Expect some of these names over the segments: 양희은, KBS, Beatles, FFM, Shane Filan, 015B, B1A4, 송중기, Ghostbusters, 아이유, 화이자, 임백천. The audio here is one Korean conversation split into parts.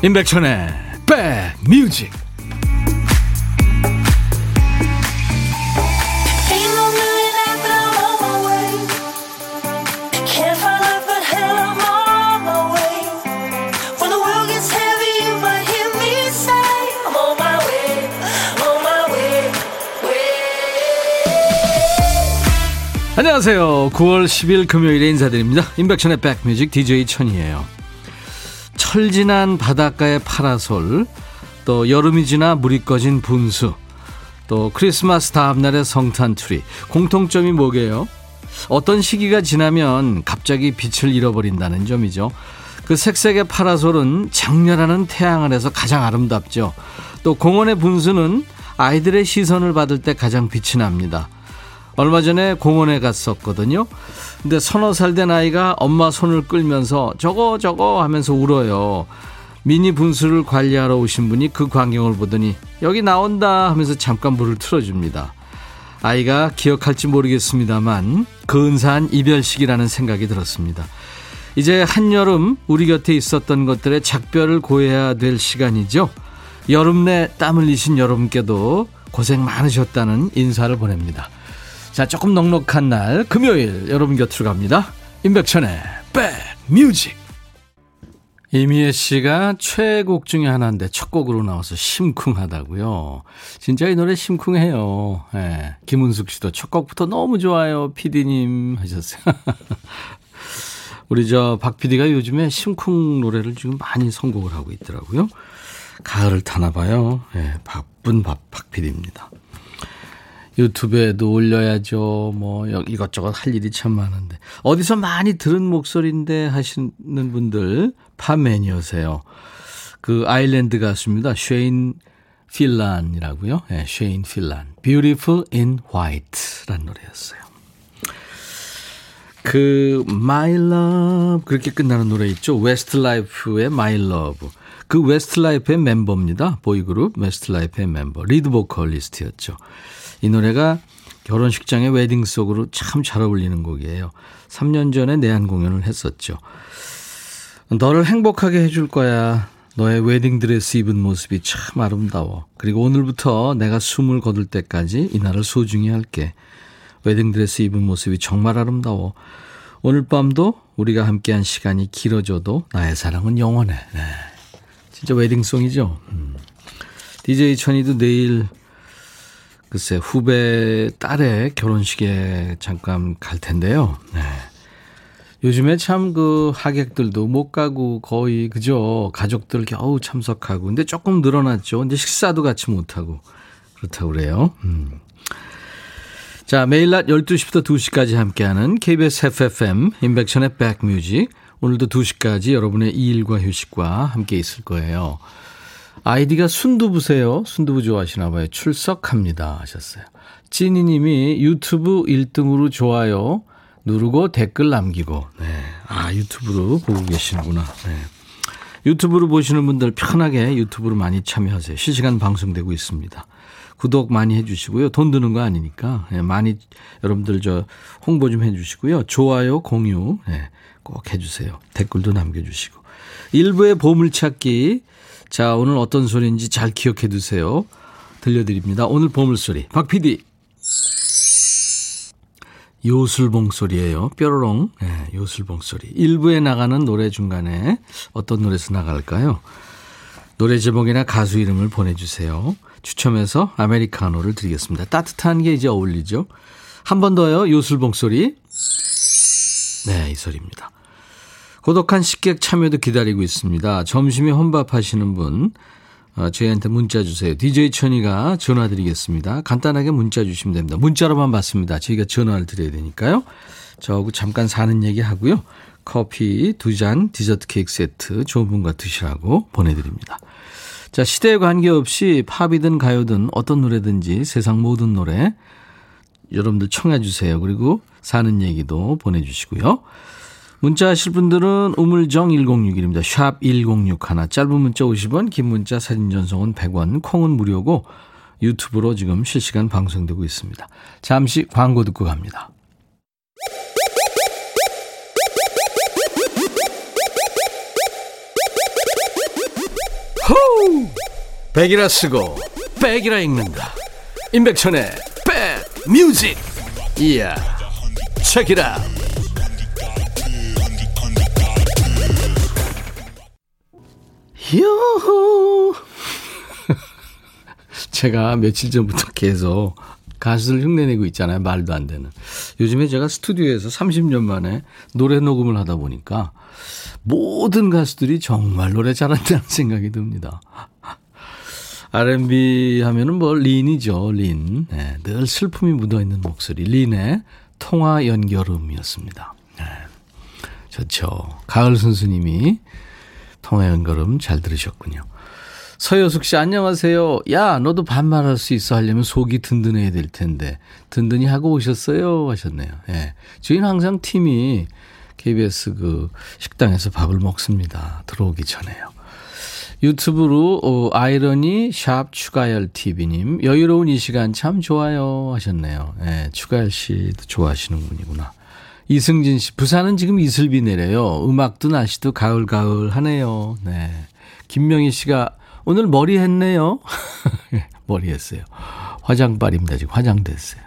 임백천의 백뮤직. 안녕하세요. 9월 10일 금요일에 인사드립니다. 임백천의 백뮤직 DJ 천이에요. 철 지난 바닷가의 파라솔, 또 여름이 지나 물이 꺼진 분수, 또 크리스마스 다음날의 성탄트리. 공통점이 뭐게요? 어떤 시기가 지나면 갑자기 빛을 잃어버린다는 점이죠. 그 색색의 파라솔은 장렬하는 태양 아래서 가장 아름답죠. 또 공원의 분수는 아이들의 시선을 받을 때 가장 빛이 납니다. 얼마 전에 공원에 갔었거든요. 근데 서너 살 된 아이가 엄마 손을 끌면서 저거 하면서 울어요. 미니 분수를 관리하러 오신 분이 그 광경을 보더니 여기 나온다 하면서 잠깐 물을 틀어줍니다. 아이가 기억할지 모르겠습니다만 그 근사한 이별식이라는 생각이 들었습니다. 이제 한여름 우리 곁에 있었던 것들의 작별을 고해야 될 시간이죠. 여름 내 땀 흘리신 여러분께도 고생 많으셨다는 인사를 보냅니다. 자, 조금 넉넉한 날 금요일 여러분 곁으로 갑니다. 임백천의 백뮤직. 이미애 씨가 최애곡 중에 하나인데 첫 곡으로 나와서 심쿵하다고요. 진짜 이 노래 심쿵해요. 네. 김은숙 씨도 첫 곡부터 너무 좋아요. PD님 하셨어요. 우리 저 박 PD가 요즘에 심쿵 노래를 지금 많이 선곡을 하고 있더라고요. 가을을 타나 봐요. 네, 바쁜 박 PD입니다. 유튜브에도 올려야죠. 뭐 이것저것 할 일이 참 많은데. 어디서 많이 들은 목소리인데 하시는 분들 팝맨이어세요. 그 아일랜드 가수입니다. 쉐인 필란이라고요. 네, 쉐인 필란. Beautiful in White라는 노래였어요. 그 My Love 그렇게 끝나는 노래 있죠. 웨스트라이프의 My Love. 그 웨스트라이프의 멤버입니다. 보이그룹 웨스트라이프의 멤버. 리드 보컬리스트였죠. 이 노래가 결혼식장의 웨딩송으로 참 잘 어울리는 곡이에요. 3년 전에 내한 공연을 했었죠. 너를 행복하게 해줄 거야. 너의 웨딩드레스 입은 모습이 참 아름다워. 그리고 오늘부터 내가 숨을 거둘 때까지 이 날을 소중히 할게. 웨딩드레스 입은 모습이 정말 아름다워. 오늘 밤도 우리가 함께한 시간이 길어져도 나의 사랑은 영원해. 네. 진짜 웨딩송이죠. DJ 천이도 내일 글쎄 후배 딸의 결혼식에 잠깐 갈 텐데요. 네. 요즘에 참 그 하객들도 못 가고 거의 그죠. 가족들 겨우 참석하고 근데 조금 늘어났죠. 근데 식사도 같이 못하고 그렇다고 그래요. 자, 매일 낮 12시부터 2시까지 함께하는 KBS FFM 임백천의 백뮤직. 오늘도 2시까지 여러분의 일과 휴식과 함께 있을 거예요. 아이디가 순두부세요. 순두부 좋아하시나 봐요. 출석합니다 하셨어요. 찐이 님이 유튜브 1등으로 좋아요 누르고 댓글 남기고. 네. 아, 유튜브로 보고 계시는구나. 네. 유튜브로 보시는 분들 편하게 유튜브로 많이 참여하세요. 실시간 방송되고 있습니다. 구독 많이 해주시고요. 돈 드는 거 아니니까. 네, 많이 여러분들 저 홍보 좀 해주시고요. 좋아요, 공유 네, 꼭 해주세요. 댓글도 남겨주시고. 일부의 보물찾기. 자, 오늘 어떤 소리인지 잘 기억해 두세요. 들려드립니다. 오늘 보물소리. 박 PD. 요술봉 소리예요. 뾰로롱. 네, 요술봉 소리. 일부에 나가는 노래 중간에 어떤 노래에서 나갈까요? 노래 제목이나 가수 이름을 보내주세요. 추첨해서 아메리카노를 드리겠습니다. 따뜻한 게 이제 어울리죠. 한 번 더요. 요술봉 소리. 네, 이 소리입니다. 고독한 식객 참여도 기다리고 있습니다. 점심에 혼밥하시는 분 저희한테 문자 주세요. DJ 천이가 전화드리겠습니다. 간단하게 문자 주시면 됩니다. 문자로만 받습니다. 저희가 전화를 드려야 되니까요. 저하고 잠깐 사는 얘기 하고요. 커피 2잔, 디저트 케이크 세트 좋은 분과 드시라고 보내드립니다. 자, 시대에 관계없이 팝이든 가요든 어떤 노래든지 세상 모든 노래 여러분들 청해 주세요. 그리고 사는 얘기도 보내주시고요. 문자 하실 분들은 우물정 106입니다. 샵 106 하나. 짧은 문자 50원, 긴 문자 사진 전송은 100원, 콩은 무료고 유튜브로 지금 실시간 방송되고 있습니다. 잠시 광고 듣고 갑니다. 호우! 백이라 쓰고 백이라 읽는다. 임백천의 백뮤직. 이야, 체키라. 요호. 제가 며칠 전부터 계속 가수를 흉내내고 있잖아요. 말도 안 되는. 요즘에 제가 스튜디오에서 30년 만에 노래 녹음을 하다 보니까 모든 가수들이 정말 노래 잘한다는 생각이 듭니다. R&B 하면은 뭐 린이죠. 린. 네, 늘 슬픔이 묻어있는 목소리. 린의 통화 연결음이었습니다. 네, 좋죠. 가을 선수님이 통화 연결음 잘 들으셨군요. 서효숙 씨, 안녕하세요. 야, 너도 반말할 수 있어 하려면 속이 든든해야 될 텐데 든든히 하고 오셨어요 하셨네요. 예. 저희는 항상 팀이 KBS 그 식당에서 밥을 먹습니다. 들어오기 전에요. 유튜브로 아이러니 샵 추가열 TV님, 여유로운 이 시간 참 좋아요 하셨네요. 예, 추가열 씨도 좋아하시는 분이구나. 이승진 씨, 부산은 지금 이슬비 내려요. 음악도 날씨도 가을가을 하네요. 네. 김명희 씨가 오늘 머리 했네요. 머리 했어요. 화장빨입니다. 지금 화장됐어요.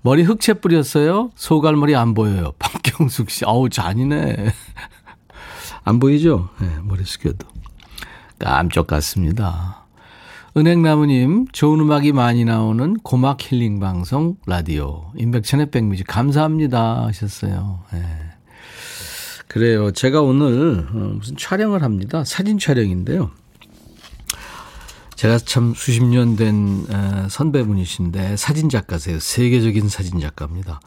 머리 흑채 뿌렸어요. 소갈머리 안 보여요. 박경숙 씨. 아우 잔이네. 안 보이죠? 네, 머리 숙여도. 깜짝 같습니다. 은행나무님, 좋은 음악이 많이 나오는 고막 힐링 방송 라디오. 임백천의 백뮤직 감사합니다 하셨어요. 네. 그래요. 제가 오늘 무슨 촬영을 합니다. 사진 촬영인데요. 제가 참 수십 년 된 선배분이신데 사진작가세요. 세계적인 사진작가입니다.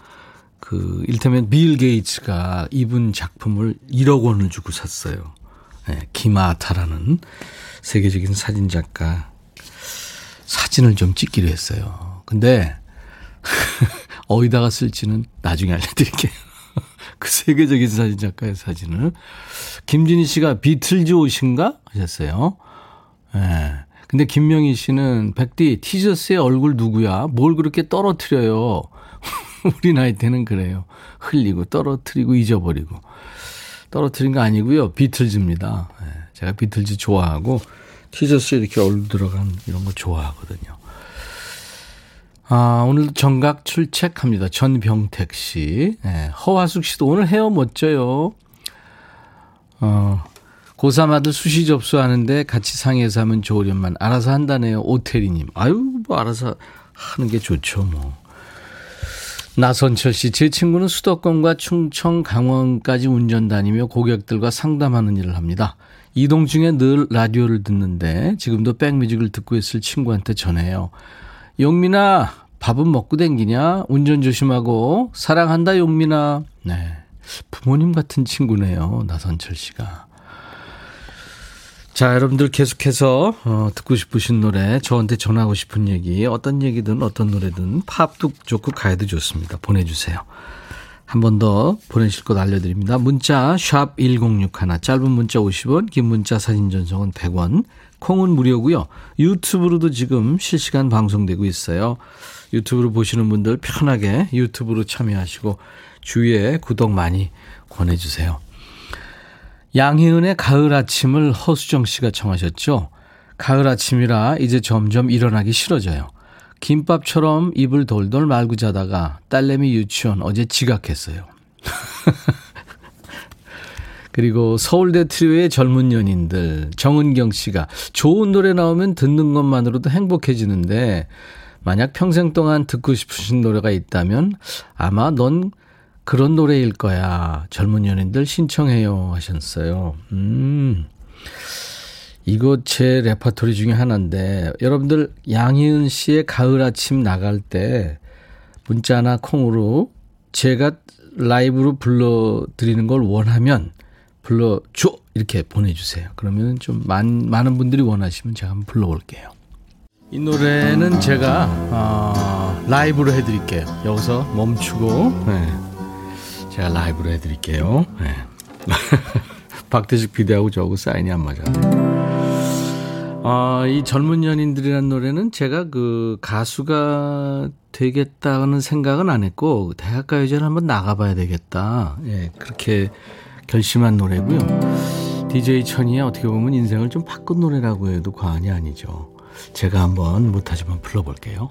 그 일테면 빌 게이츠가 이분 작품을 1억 원을 주고 샀어요. 네, 기마타라는 세계적인 사진작가 사진을 좀 찍기로 했어요. 근데 어디다가 쓸지는 나중에 알려드릴게요. 그 세계적인 사진작가의 사진을. 김진희 씨가 비틀즈 옷인가 하셨어요. 네. 근데 김명희 씨는 백디 티저스의 얼굴 누구야? 뭘 그렇게 떨어뜨려요? 우리 나이 때는 그래요. 흘리고 떨어뜨리고 잊어버리고. 떨어뜨린 거 아니고요. 비틀즈입니다. 제가 비틀즈 좋아하고 티저스에 이렇게 얼굴 들어간 이런 거 좋아하거든요. 아, 오늘 정각 출첵합니다. 전병택 씨. 네, 허화숙 씨도 오늘 헤어 멋져요. 고3 아들 수시 접수하는데 같이 상의해서 하면 좋으련만 알아서 한다네요. 오태리님. 아유, 뭐 알아서 하는 게 좋죠 뭐. 나선철 씨. 제 친구는 수도권과 충청, 강원까지 운전 다니며 고객들과 상담하는 일을 합니다. 이동 중에 늘 라디오를 듣는데 지금도 백뮤직을 듣고 있을 친구한테 전해요. 용민아, 밥은 먹고 댕기냐? 운전 조심하고. 사랑한다 용민아. 네, 부모님 같은 친구네요. 나선철 씨가. 자, 여러분들 계속해서 듣고 싶으신 노래, 저한테 전하고 싶은 얘기, 어떤 얘기든 어떤 노래든 팝도 좋고 가야도 좋습니다. 보내주세요. 한 번 더 보내실 것 알려드립니다. 문자 샵 1061, 짧은 문자 50원, 긴 문자 사진 전송은 100원, 콩은 무료고요. 유튜브로도 지금 실시간 방송되고 있어요. 유튜브로 보시는 분들 편하게 유튜브로 참여하시고 주위에 구독 많이 권해주세요. 양희은의 가을 아침을 허수정 씨가 청하셨죠. 가을 아침이라 이제 점점 일어나기 싫어져요. 김밥처럼 입을 돌돌 말고 자다가 딸내미 유치원 어제 지각했어요. 그리고 서울대 트리오의 젊은 연인들, 정은경 씨가 좋은 노래 나오면 듣는 것만으로도 행복해지는데 만약 평생 동안 듣고 싶으신 노래가 있다면 아마 넌 그런 노래일 거야. 젊은 연인들 신청해요 하셨어요. 이거 제 레퍼토리 중에 하나인데 여러분들 양희은 씨의 가을 아침 나갈 때 문자나 콩으로 제가 라이브로 불러드리는 걸 원하면 불러줘 이렇게 보내주세요. 그러면 좀 많은 분들이 원하시면 제가 한번 불러볼게요. 이 노래는 제가 라이브로 해드릴게요. 여기서 멈추고 네. 제가 라이브로 해드릴게요. 네. 박대식 비디오하고 저하고 사인이 안 맞아요. 이 젊은 연인들이라는 노래는 제가 그 가수가 되겠다는 생각은 안 했고 대학가요제를 한번 나가봐야 되겠다. 예, 그렇게 결심한 노래고요. DJ 천이의 어떻게 보면 인생을 좀 바꾼 노래라고 해도 과언이 아니죠. 제가 한번 못하지만 불러볼게요.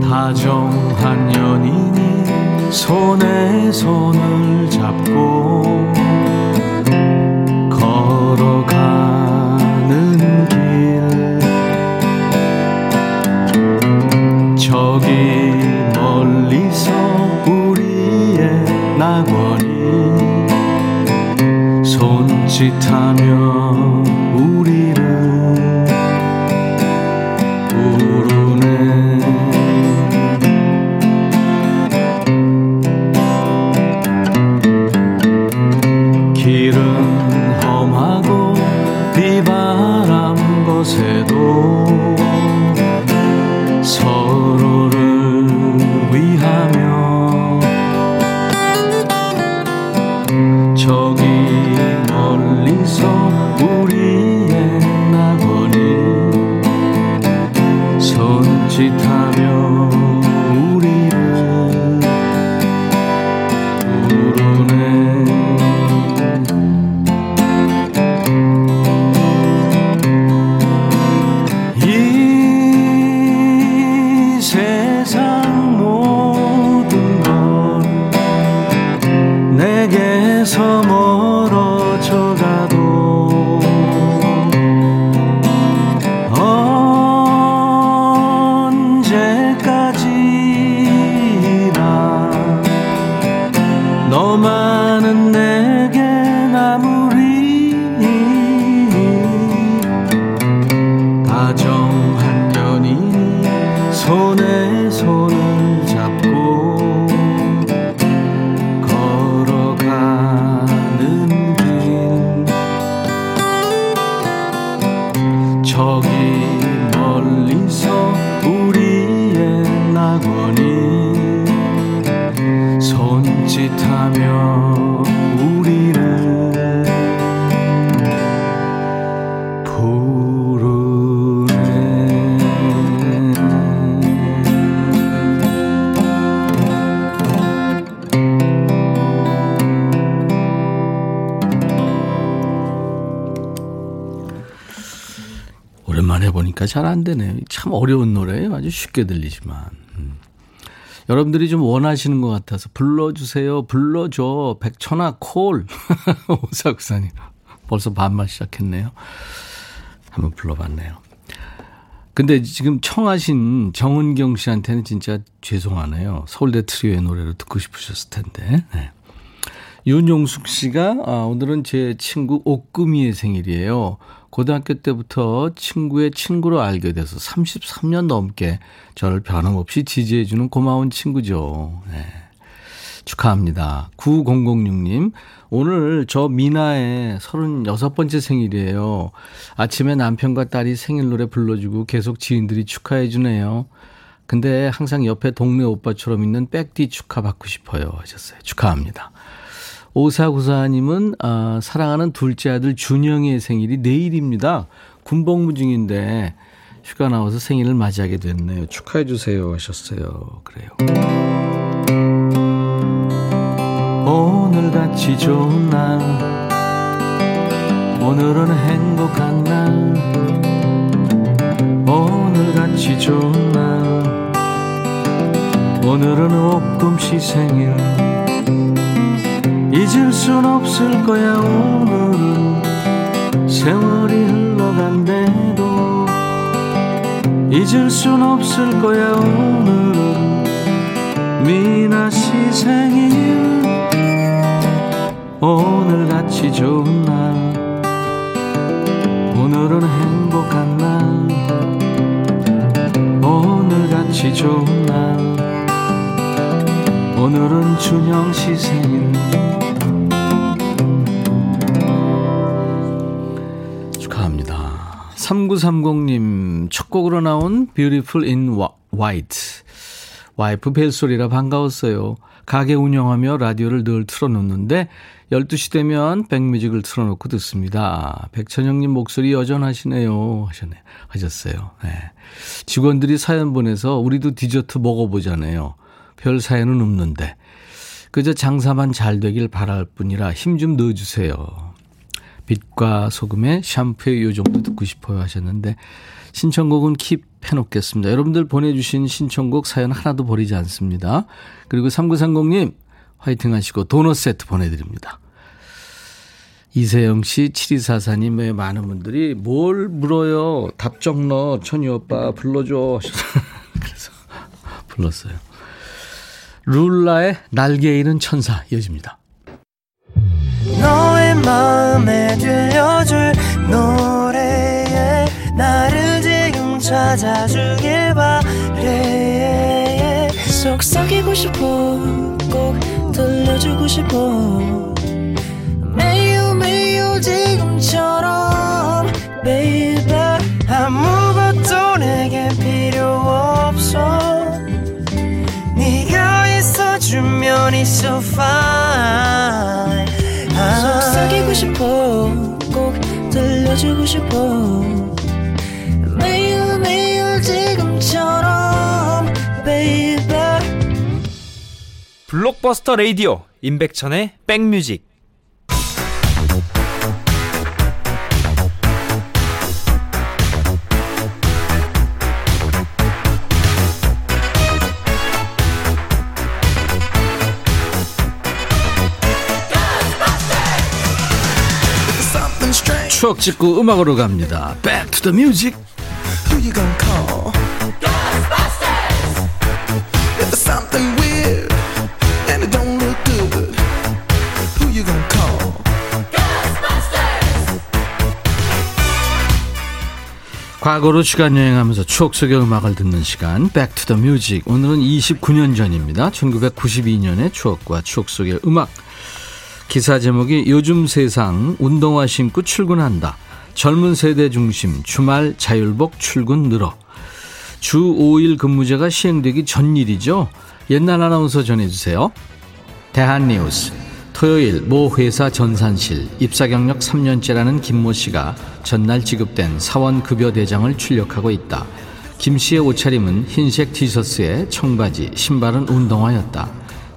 다정한 연인이 손에 손을 잡고 걸어가는 길, 저기 멀리서 우리의 낙원이 손짓하며 잘 안 되네요. 참 어려운 노래예요. 아주 쉽게 들리지만. 여러분들이 좀 원하시는 것 같아서 불러주세요. 불러줘. 백천아 콜. 오사구사님. 벌써 반말 시작했네요. 한번 불러봤네요. 근데 지금 청하신 정은경 씨한테는 진짜 죄송하네요. 서울대 트리오의 노래를 듣고 싶으셨을 텐데. 네. 윤용숙 씨가 오늘은 제 친구 옥금이의 생일이에요. 고등학교 때부터 친구의 친구로 알게 돼서 33년 넘게 저를 변함없이 지지해 주는 고마운 친구죠. 네. 축하합니다. 9006님, 오늘 저 미나의 36번째 생일이에요. 아침에 남편과 딸이 생일 노래 불러주고 계속 지인들이 축하해 주네요. 근데 항상 옆에 동네 오빠처럼 있는 백디 축하받고 싶어요 하셨어요. 축하합니다. 5494님은 사랑하는 둘째 아들 준영이의 생일이 내일입니다. 군복무 중인데 휴가 나와서 생일을 맞이하게 됐네요. 축하해 주세요 하셨어요. 그래요. 오늘같이 좋은 날, 오늘은 행복한 날, 오늘같이 좋은 날, 오늘은 옥금씨 생일, 잊을 순 없을 거야. 오늘은 세월이 흘러간대도 잊을 순 없을 거야. 오늘은 미나씨 생일, 오늘같이 좋은 날, 오늘은 행복한 날, 오늘같이 좋은 날, 오늘은 준영씨 생일. 합니다. 3930님 첫 곡으로 나온 Beautiful in White 와이프 벨소리라 반가웠어요. 가게 운영하며 라디오를 늘 틀어놓는데 12시 되면 백뮤직을 틀어놓고 듣습니다. 백천영님 목소리 여전하시네요 하셨어요. 네. 직원들이 사연 보내서 우리도 디저트 먹어보잖아요. 별 사연은 없는데 그저 장사만 잘 되길 바랄 뿐이라 힘 좀 넣어주세요. 빛과 소금의 샴푸의 요정도 듣고 싶어요 하셨는데 신청곡은 킵해놓겠습니다. 여러분들 보내주신 신청곡 사연 하나도 버리지 않습니다. 그리고 3930님 화이팅 하시고 도넛 세트 보내드립니다. 이세영 씨, 7244님 외 많은 분들이 뭘 물어요. 답정너 천희 오빠 불러줘. 그래서 불렀어요. 룰라의 날개 잃은 천사 이어집니다. 너의 마음에 들려줄 노래에 나를 지금 찾아주길 바래. 속삭이고 싶어 꼭 들려주고 싶어 매우 매우 지금처럼 baby 아무것도 내게 필요 없어 네가 있어주면 it's so fine. 속삭이고 싶어 꼭 들려주고 싶어 매우 매우 지금처럼 baby. 블록버스터 라디오 임백천의 백뮤직. 추억 찍고 음악으로 갑니다. Back to the music. Who you gonna call? Ghostbusters. If there's something weird and it don't look good, who you gonna call? Ghostbusters. 과거로 시간 여행하면서 추억 속의 음악을 듣는 시간 Back to the music. 오늘은 29년 전입니다. 1992년의 추억과 추억 속의 음악. 기사 제목이 요즘 세상 운동화 신고 출근한다. 젊은 세대 중심 주말 자율복 출근 늘어. 주 5일 근무제가 시행되기 전 일이죠. 옛날 아나운서 전해주세요. 대한뉴스 토요일 모 회사 전산실 입사 경력 3년째라는 김모 씨가 전날 지급된 사원급여 대장을 출력하고 있다. 김 씨의 옷차림은 흰색 티셔츠에 청바지, 신발은 운동화였다.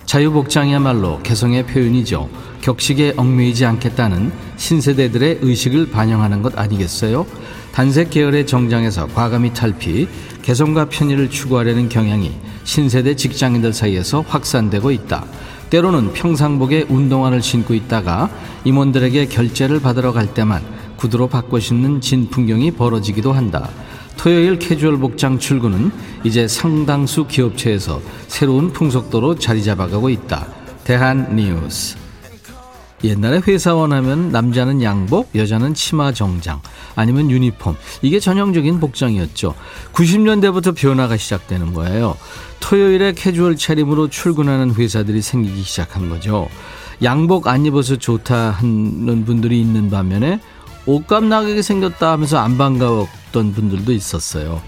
자유복장이야말로 개성의 표현이죠. 격식에 얽매이지 않겠다는 신세대들의 의식을 반영하는 것 아니겠어요? 단색 계열의 정장에서 과감히 탈피, 개성과 편의를 추구하려는 경향이 신세대 직장인들 사이에서 확산되고 있다. 때로는 평상복에 운동화를 신고 있다가 임원들에게 결제를 받으러 갈 때만 구두로 바꿔 신는 진풍경이 벌어지기도 한다. 토요일 캐주얼 복장 출근은 이제 상당수 기업체에서 새로운 풍속도로 자리 잡아가고 있다. 대한뉴스. 옛날에 회사원 하면 남자는 양복, 여자는 치마 정장 아니면 유니폼, 이게 전형적인 복장이었죠. 90년대부터 변화가 시작되는 거예요. 토요일에 캐주얼 차림으로 출근하는 회사들이 생기기 시작한 거죠. 양복 안 입어서 좋다 하는 분들이 있는 반면에 옷값 나가게 생겼다 하면서 안 반가웠던 분들도 있었어요.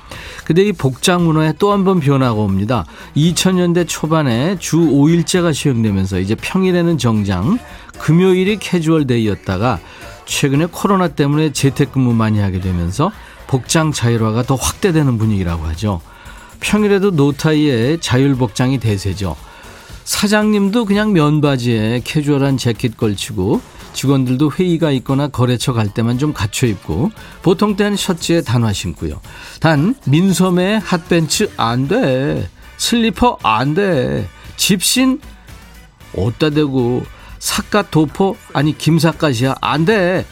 근데 이 복장 문화에 또 한 번 변화가 옵니다. 2000년대 초반에 주 5일제가 시행되면서 이제 평일에는 정장, 금요일이 캐주얼 데이였다가 최근에 코로나 때문에 재택근무 많이 하게 되면서 복장 자율화가 더 확대되는 분위기라고 하죠. 평일에도 노타이에 자율복장이 대세죠. 사장님도 그냥 면바지에 캐주얼한 재킷 걸치고 직원들도 회의가 있거나 거래처 갈 때만 좀 갖춰 입고 보통 때는 셔츠에 단화 신고요. 단 민소매 핫벤츠 안 돼, 슬리퍼 안 돼, 집신 어디다 대고 사카 도포 아니 김사까지야 안 돼.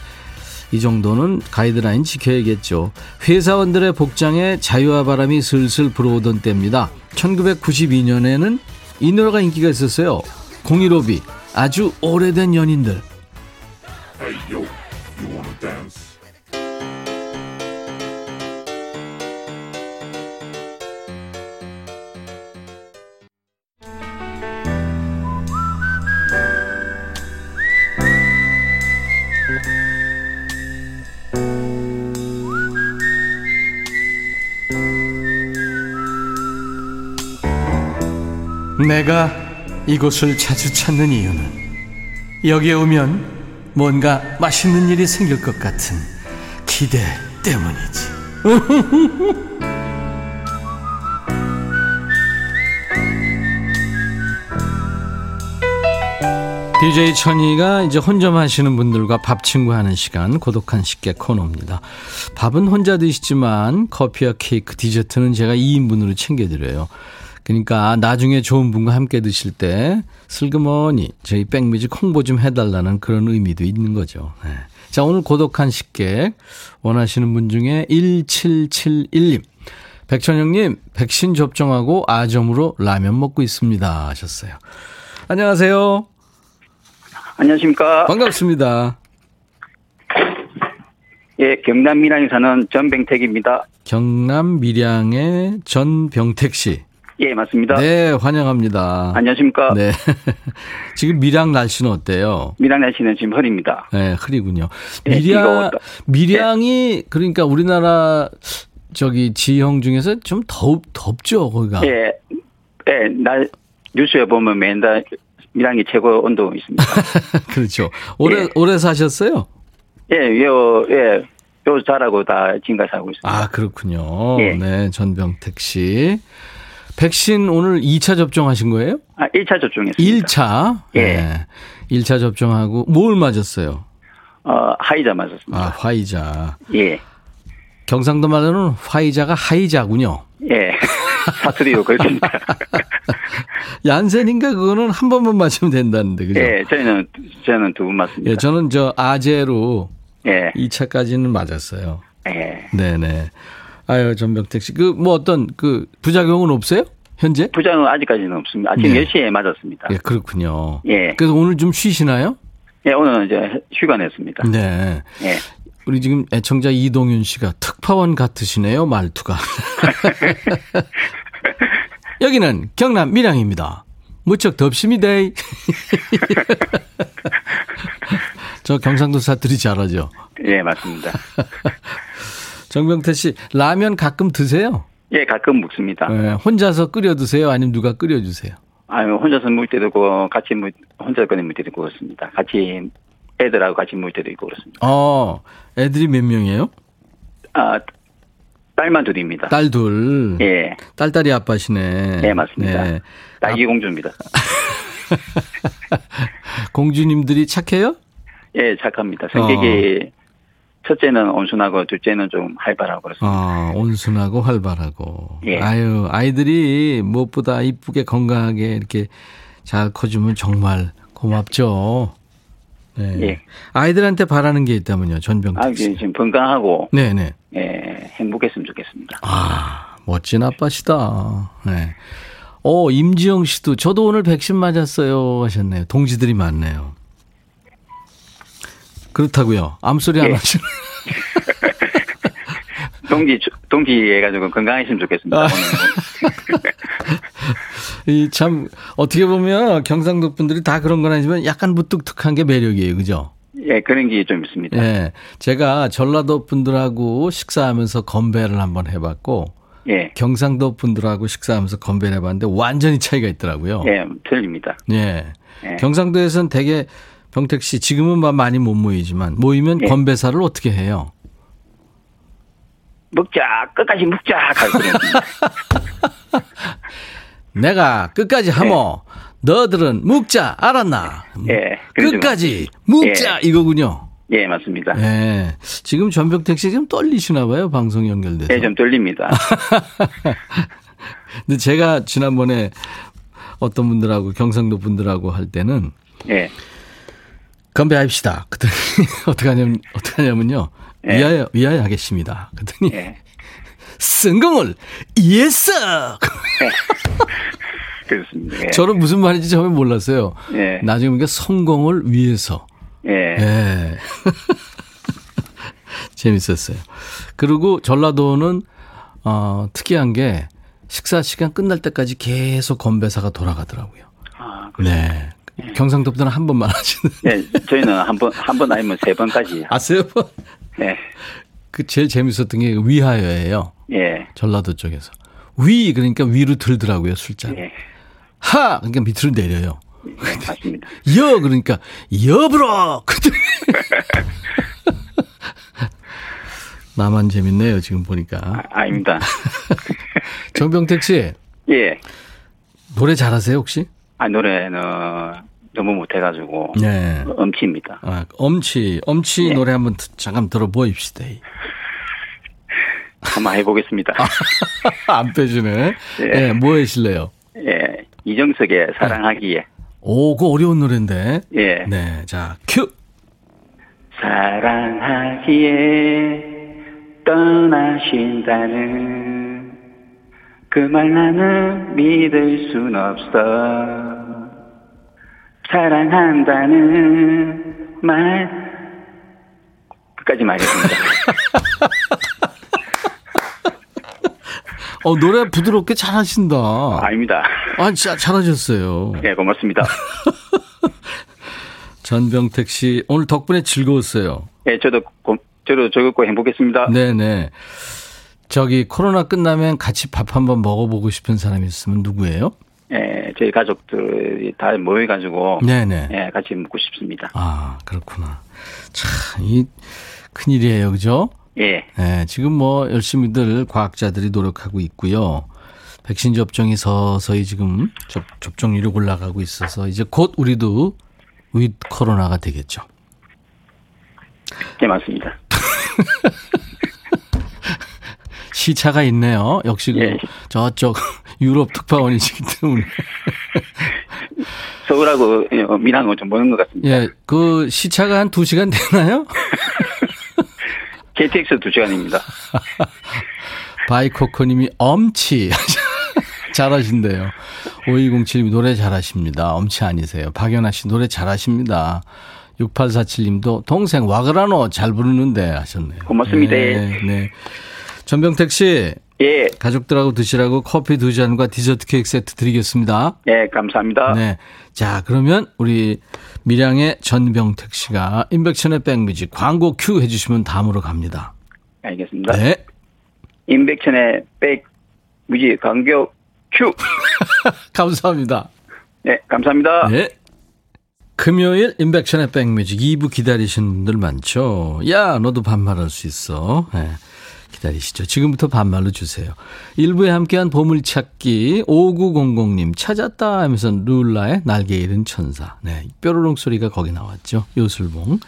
이 정도는 가이드라인 지켜야겠죠. 회사원들의 복장에 자유화 바람이 슬슬 불어오던 때입니다. 1992년에는 이 노래가 인기가 있었어요. 015B 아주 오래된 연인들. Hey, yo, you wanna dance? 내가 이곳을 자주 찾는 이유는 여기에 오면 뭔가 맛있는 일이 생길 것 같은 기대 때문이지. DJ 천이가 이제 혼점하시는 분들과 밥 친구하는 시간, 고독한 식객 코너입니다. 밥은 혼자 드시지만 커피와 케이크, 디저트는 제가 2인분으로 챙겨드려요. 그러니까 나중에 좋은 분과 함께 드실 때 슬그머니 저희 백뮤직 홍보 좀 해달라는 그런 의미도 있는 거죠. 네. 자, 오늘 고독한 식객 원하시는 분 중에 1771님. 백천영님, 백신 접종하고 아점으로 라면 먹고 있습니다 하셨어요. 안녕하세요. 안녕하십니까. 반갑습니다. 예, 경남 밀양에 사는 전병택입니다. 경남 밀양의 전병택 씨. 예, 맞습니다. 네, 환영합니다. 안녕하십니까. 네. 지금 밀양 날씨는 어때요? 밀양 날씨는 지금 흐립니다. 네, 흐리군요. 밀양, 네, 밀양이 네. 그러니까 우리나라 저기 지형 중에서 좀 덥죠, 거기가. 예, 예, 날 뉴스에 보면 맨날. 밀양이 최고 온도 있습니다. 그렇죠. 오래 사셨어요? 예, 요 잘하고 다 지금가 살고 있습니다. 아, 그렇군요. 예. 네, 전병택 씨. 백신 오늘 2차 접종하신 거예요? 아, 1차 접종했습니다. 1차? 예. 네. 1차 접종하고 뭘 맞았어요? 화이자 맞았습니다. 아, 화이자. 예. 경상도 말로는 화이자가 하이자군요. 예. 사투리로 그렇습니다. 얀센인가 그거는 한 번만 맞으면 된다는데, 그죠? 예, 저는 두 번 맞습니다. 예, 저는 저 아재로 예. 2차까지는 맞았어요. 예. 네네. 아유, 전병택 씨, 그 뭐 어떤 그 부작용은 없어요? 현재? 부작용은 아직까지는 없습니다. 아침 예. 10시에 맞았습니다. 예, 그렇군요. 예. 그래서 오늘 좀 쉬시나요? 예, 오늘 이제 휴가 냈습니다. 네. 예. 우리 지금 애청자 이동윤 씨가 특파원 같으시네요, 말투가. 여기는 경남 밀양입니다. 무척 덥십니다. 저 경상도 사투리 잘하죠? 예, 맞습니다. 정병태 씨, 라면 가끔 드세요? 예, 가끔 먹습니다. 네, 혼자서 끓여 드세요? 아니면 누가 끓여 주세요? 아니, 혼자서 먹을 때도 있고, 혼자 끓이는 때도 있고, 그렇습니다. 같이. 애들하고 같이 모일 때도 있고 그렇습니다. 어, 애들이 몇 명이에요? 아, 딸만 둘입니다. 딸 둘. 예. 딸이 아빠시네. 네, 맞습니다. 네. 딸기 공주입니다. 공주님들이 착해요? 예, 착합니다. 성격이 첫째는 온순하고 둘째는 좀 활발하고 그렇습니다. 아, 온순하고 활발하고. 예. 아유, 아이들이 무엇보다 이쁘게 건강하게 이렇게 잘 커주면 정말 고맙죠. 네. 예. 아이들한테 바라는 게 있다면요, 전병택 씨. 아, 지금 건강하고. 네네. 예, 행복했으면 좋겠습니다. 아, 멋진 아빠시다. 네. 오, 임지영 씨도 저도 오늘 백신 맞았어요 하셨네요. 동지들이 많네요. 그렇다고요. 암소리 안 하시네. 동지 해가지고 건강했으면 좋겠습니다. 아. 이 참 어떻게 보면 경상도 분들이 다 그런 건 아니지만 약간 무뚝뚝한 게 매력이에요, 그죠? 예, 그런 게 좀 있습니다. 예, 제가 전라도 분들하고 식사하면서 건배를 한번 해봤고, 예, 경상도 분들하고 식사하면서 건배를 해봤는데 완전히 차이가 있더라고요. 예, 틀립니다. 예, 예. 경상도에서는 되게 병택 씨 지금은 많이 못 모이지만 모이면 예. 건배사를 어떻게 해요? 먹자, 끝까지 먹자. 내가 끝까지 하모. 예. 너들은 묵자, 알았나? 예. 끝까지 묵자, 예. 이거군요. 예, 맞습니다. 예. 지금 전병택 씨 좀 떨리시나 봐요, 방송 연결돼서. 예, 좀 떨립니다. 근데 제가 지난번에 어떤 분들하고 경상도 분들하고 할 때는 예. 건배합시다. 그랬더니 어떻게 하냐면요. 예. 위하여 하겠습니다. 그랬더니 예. 성공을 이했어. 그렇습니다. 예. 저는 무슨 말인지 처음에 몰랐어요. 예. 나중에 보니까 성공을 위해서. 예. 예. 재밌었어요. 그리고 전라도는 특이한 게 식사 시간 끝날 때까지 계속 건배사가 돌아가더라고요. 아, 그렇습니다. 네. 예. 경상도 분들은 한 번만 하시는. 네, 예. 저희는 한 번 아니면 세 번까지. 아, 세 번. 네. 그 제일 재밌었던 게 위하여예요. 예. 전라도 쪽에서. 위, 그러니까 위로 들더라고요, 술잔. 예. 하! 그러니까 밑으로 내려요. 네, 맞습니다. 여! 그러니까 여브로! 나만 재밌네요, 지금 보니까. 아닙니다. 정병택 씨. 예. 노래 잘하세요, 혹시? 아, 노래는 너무 못해가지고. 네. 엄치입니다. 아, 엄치 예. 노래 한번 잠깐 들어보입시다. 한번 해보겠습니다. 안 빼주네. 예. 예, 뭐 해실래요? 예. 이정석의 사랑하기에. 오, 그거 어려운 노래인데. 예. 네. 자, 큐. 사랑하기에. 떠나신다는 그 말 나는 믿을 순 없어. 사랑한다는 말 끝까지 말했습니다. 노래 부드럽게 잘하신다. 아닙니다. 잘하셨어요. 네, 고맙습니다. 전병택 씨 오늘 덕분에 즐거웠어요. 네, 저도 즐겁고 행복했습니다. 네네. 코로나 끝나면 같이 밥 한번 먹어보고 싶은 사람이 있으면 누구예요? 네, 저희 가족들이 다 모여가지고. 네네. 네, 같이 먹고 싶습니다. 아, 그렇구나. 참, 큰일이에요, 그죠? 예. 네, 지금 열심히들 과학자들이 노력하고 있고요. 백신 접종이 서서히 지금 접종률이 올라가고 있어서 이제 곧 우리도 with 코로나가 되겠죠. 네, 맞습니다. 시차가 있네요. 역시 예. 저쪽 유럽 특파원이시기 때문에 서울하고 미랑은 좀 먼 것 같습니다. 예, 그 시차가 한 2시간 되나요? KTX 2시간입니다. 바이코코님이 엄치 잘하신대요. 5207님 노래 잘하십니다. 엄치 아니세요. 박연아 씨 노래 잘하십니다. 6847님도 동생 와그라노 잘 부르는데 하셨네요. 고맙습니다. 네, 네. 전병택 씨. 예. 가족들하고 드시라고 커피 2잔과 디저트 케이크 세트 드리겠습니다. 예, 감사합니다. 네. 자, 그러면 우리 밀양의 전병택 씨가 인백천의 백뮤직 광고 큐 해주시면 다음으로 갑니다. 알겠습니다. 네. 인백천의 백뮤직 광고 큐. 감사합니다. 네, 감사합니다. 네. 금요일 인백션의 백뮤직 2부 기다리시는 분들 많죠. 야, 너도 반말할 수 있어. 네, 기다리시죠. 지금부터 반말로 주세요. 1부에 함께한 보물찾기 5900님 찾았다 하면서 룰라의 날개 잃은 천사. 네, 뾰로롱 소리가 거기 나왔죠. 요술봉.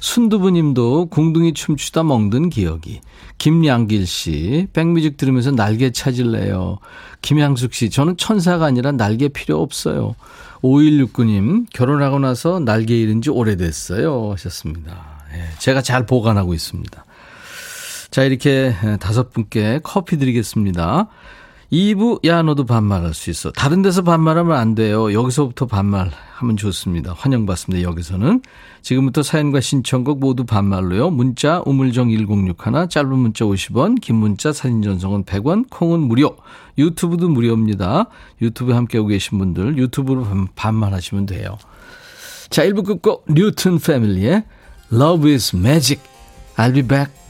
순두부님도 궁둥이 춤추다 멍든 기억이. 김양길 씨 백뮤직 들으면서 날개 찾을래요. 김양숙 씨 저는 천사가 아니라 날개 필요 없어요. 5169님 결혼하고 나서 날개 잃은 지 오래됐어요 하셨습니다. 예, 제가 잘 보관하고 있습니다. 자, 이렇게 5분께 커피 드리겠습니다. 2부 야, 너도 반말할 수 있어. 다른 데서 반말하면 안 돼요. 여기서부터 반말하면 좋습니다. 환영받습니다. 여기서는 지금부터 사연과 신청곡 모두 반말로요. 문자 우물정 1061 짧은 문자 50원 긴 문자 사진 전송은 100원 콩은 무료. 유튜브도 무료입니다. 유튜브에 함께하고 계신 분들 유튜브로 반말하시면 돼요. 자, 1부 끝곡 뉴튼 패밀리의 Love is Magic. I'll be back.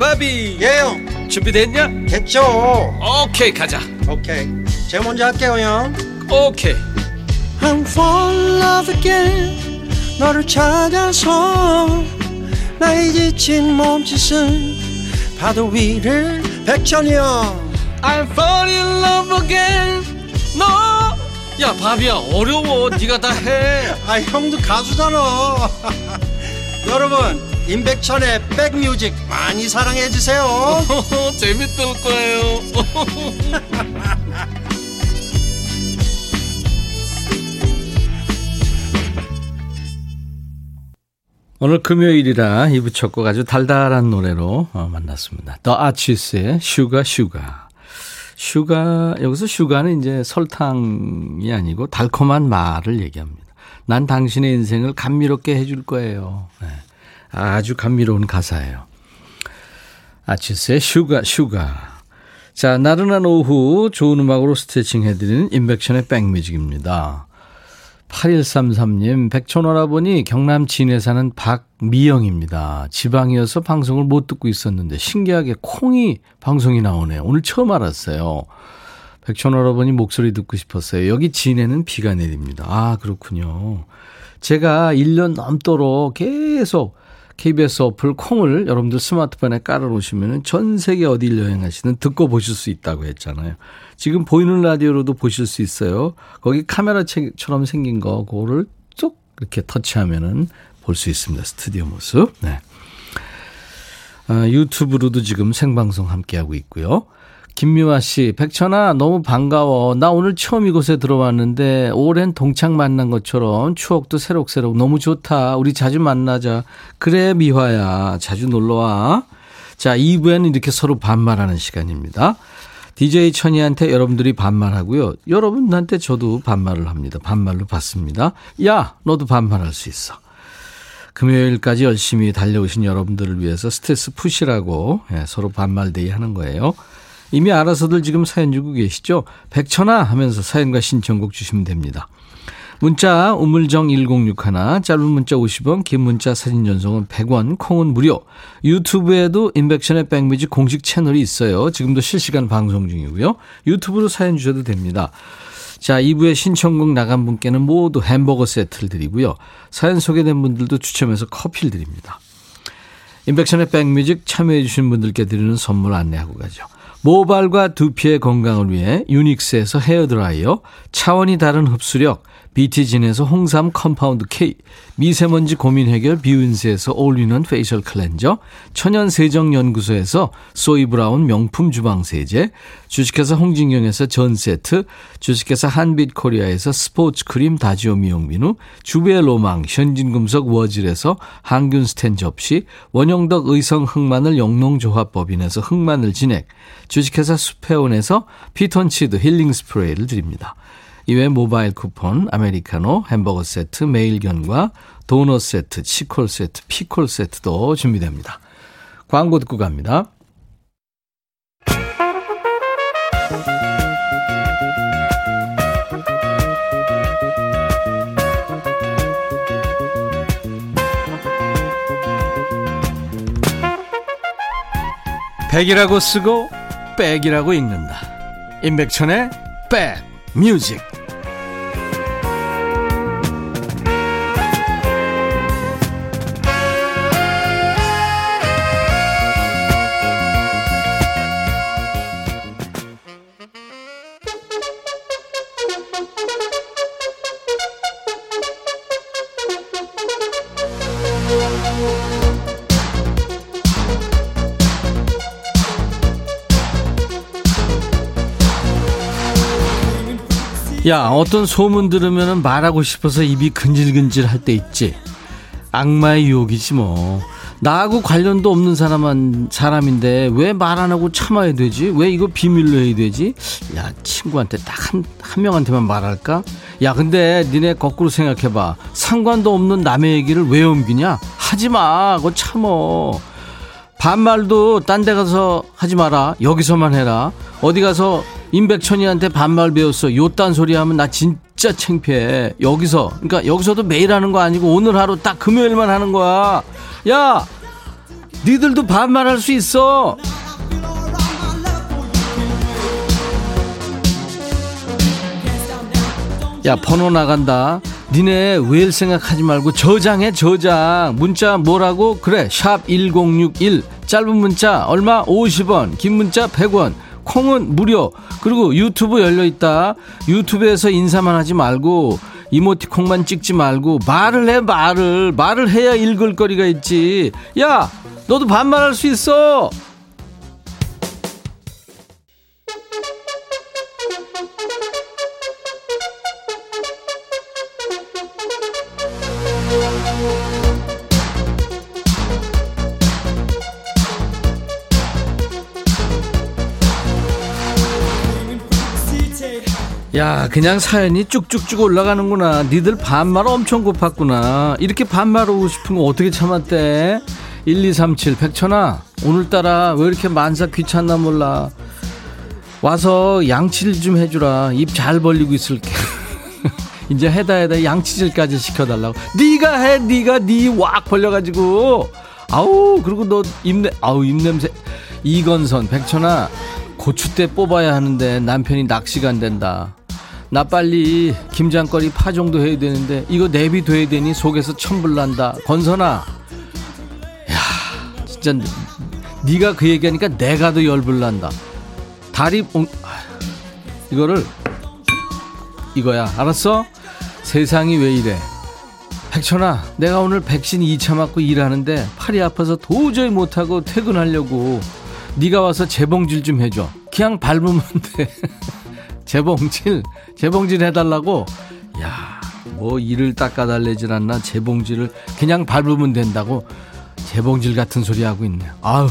바비 예형 yeah. 준비됐냐? 됐죠. 오케이, 가자. 오케이, 제가 먼저 할게요 형. 오케이. I'm falling in love again. 너를 찾아서 나의 지친 몸짓은 파도 위를 백천이 형. I'm falling in love again. 너 no. 야, 바비야, 어려워. 네가 다 해. 아, 형도 가수잖아. 여러분, 임백천의 백뮤직 많이 사랑해 주세요. 재밌을 거예요. 오늘 금요일이라 2부 첫 곡 아주 달달한 노래로 만났습니다. The Arches의 슈가. 여기서 슈가는 이제 설탕이 아니고 달콤한 말을 얘기합니다. 난 당신의 인생을 감미롭게 해줄 거예요. 네. 아주 감미로운 가사예요. 아치스의 슈가. 자, 나른한 오후 좋은 음악으로 스트레칭 해드리는 인백션의 백뮤직입니다. 8133님, 백촌어라보니 경남 진해 사는 박미영입니다. 지방이어서 방송을 못 듣고 있었는데 신기하게 콩이 방송이 나오네요. 오늘 처음 알았어요. 백촌어라보니 목소리 듣고 싶었어요. 여기 진해는 비가 내립니다. 아, 그렇군요. 제가 1년 넘도록 계속 KBS 어플 콩을 여러분들 스마트폰에 깔아놓으시면 전 세계 어딜 여행하시든 듣고 보실 수 있다고 했잖아요. 지금 보이는 라디오로도 보실 수 있어요. 거기 카메라처럼 생긴 거 그거를 쭉 이렇게 터치하면은 볼 수 있습니다. 스튜디오 모습. 네. 유튜브로도 지금 생방송 함께하고 있고요. 김미화 씨, 백천아 너무 반가워. 나 오늘 처음 이곳에 들어왔는데 오랜 동창 만난 것처럼 추억도 새록새록 너무 좋다. 우리 자주 만나자. 그래 미화야, 자주 놀러와. 자, 2부에는 이렇게 서로 반말하는 시간입니다. DJ 천이한테 여러분들이 반말하고요, 여러분한테 저도 반말을 합니다. 반말로 받습니다. 야, 너도 반말할 수 있어. 금요일까지 열심히 달려오신 여러분들을 위해서 스트레스 푸시라고 서로 반말데이 하는 거예요. 이미 알아서들 지금 사연 주고 계시죠? 백천아 하면서 사연과 신청곡 주시면 됩니다. 문자 우물정 1061, 짧은 문자 50원, 긴 문자 사진 전송은 100원, 콩은 무료. 유튜브에도 인백션의 백뮤직 공식 채널이 있어요. 지금도 실시간 방송 중이고요. 유튜브로 사연 주셔도 됩니다. 자, 2부에 신청곡 나간 분께는 모두 햄버거 세트를 드리고요. 사연 소개된 분들도 추첨해서 커피를 드립니다. 인백션의 백뮤직 참여해 주신 분들께 드리는 선물 안내하고 가죠. 모발과 두피의 건강을 위해 유닉스에서 헤어드라이어, 차원이 다른 흡수력, BT진에서 홍삼 컴파운드 K, 미세먼지 고민 해결 뷰인스에서 올인원 페이셜 클렌저, 천연세정연구소에서 소이브라운 명품 주방세제, 주식회사 홍진경에서 전세트, 주식회사 한빛코리아에서 스포츠크림 다지오 미용비누, 주베로망 현진금속 워질에서 항균스텐 접시, 원영덕 의성 흑마늘 영농조합법인에서 흑마늘 진액, 주식회사 수페온에서 피톤치드 힐링 스프레이를 드립니다. 이외에 모바일 쿠폰, 아메리카노, 햄버거 세트, 매일견과 도넛 세트, 치콜 세트, 피콜 세트도 준비됩니다. 광고 듣고 갑니다. 백이라고 쓰고 백이라고 읽는다. 임백천의 백 뮤직. 야, 어떤 소문 들으면 말하고 싶어서 입이 근질근질 할 때 있지. 악마의 유혹이지 뭐. 나하고 관련도 없는 사람인데 왜 말 안 하고 참아야 되지? 왜 이거 비밀로 해야 되지? 야, 친구한테 딱 한 명한테만 말할까? 야, 근데 니네 거꾸로 생각해봐. 상관도 없는 남의 얘기를 왜 옮기냐? 하지마, 그거 참어. 반말도 딴 데 가서 하지 마라. 여기서만 해라. 어디 가서 임백천이한테 반말 배웠어, 요딴 소리 하면 나 진짜 창피해. 여기서, 그러니까 여기서도 매일 하는 거 아니고 오늘 하루 딱 금요일만 하는 거야. 야, 니들도 반말할 수 있어. 야, 번호 나간다. 니네 외일 생각하지 말고 저장해, 저장. 문자 뭐라고? 그래, 샵 1061. 짧은 문자 얼마? 50원. 긴 문자 100원. 콩은 무료. 그리고 유튜브 열려있다. 유튜브에서 인사만 하지 말고 이모티콘만 찍지 말고 말을 해, 말을. 말을 해야 읽을 거리가 있지. 야, 너도 반말할 수 있어. 야, 그냥 사연이 쭉쭉쭉 올라가는구나. 니들 반말 엄청 고팠구나. 이렇게 반말하고 싶은 거 어떻게 참았대? 1237 백천아, 오늘따라 왜 이렇게 만사 귀찮나 몰라. 와서 양치를 좀 해주라. 입 잘 벌리고 있을게. 이제 해다 양치질까지 시켜달라고. 네가 해, 네가 네 왁 벌려가지고. 아우, 그리고 너 입냄새. 이건선, 백천아, 고추대 뽑아야 하는데 남편이 낚시가 안 된다. 나 빨리 김장거리 파종도 해야 되는데 이거 내비둬야 되니 속에서 천불 난다. 건선아, 야, 진짜 네가 그 얘기하니까 내가 더 열불 난다. 다리 이거를 이거야, 알았어? 세상이 왜 이래. 백천아, 내가 오늘 백신 2차 맞고 일하는데 팔이 아파서 도저히 못하고 퇴근하려고. 네가 와서 재봉질 좀 해줘. 그냥 밟으면 돼. 재봉질 해달라고. 야, 뭐 이를 닦아달래질 않나. 재봉질을 그냥 밟으면 된다고. 재봉질 같은 소리 하고 있네. 아우.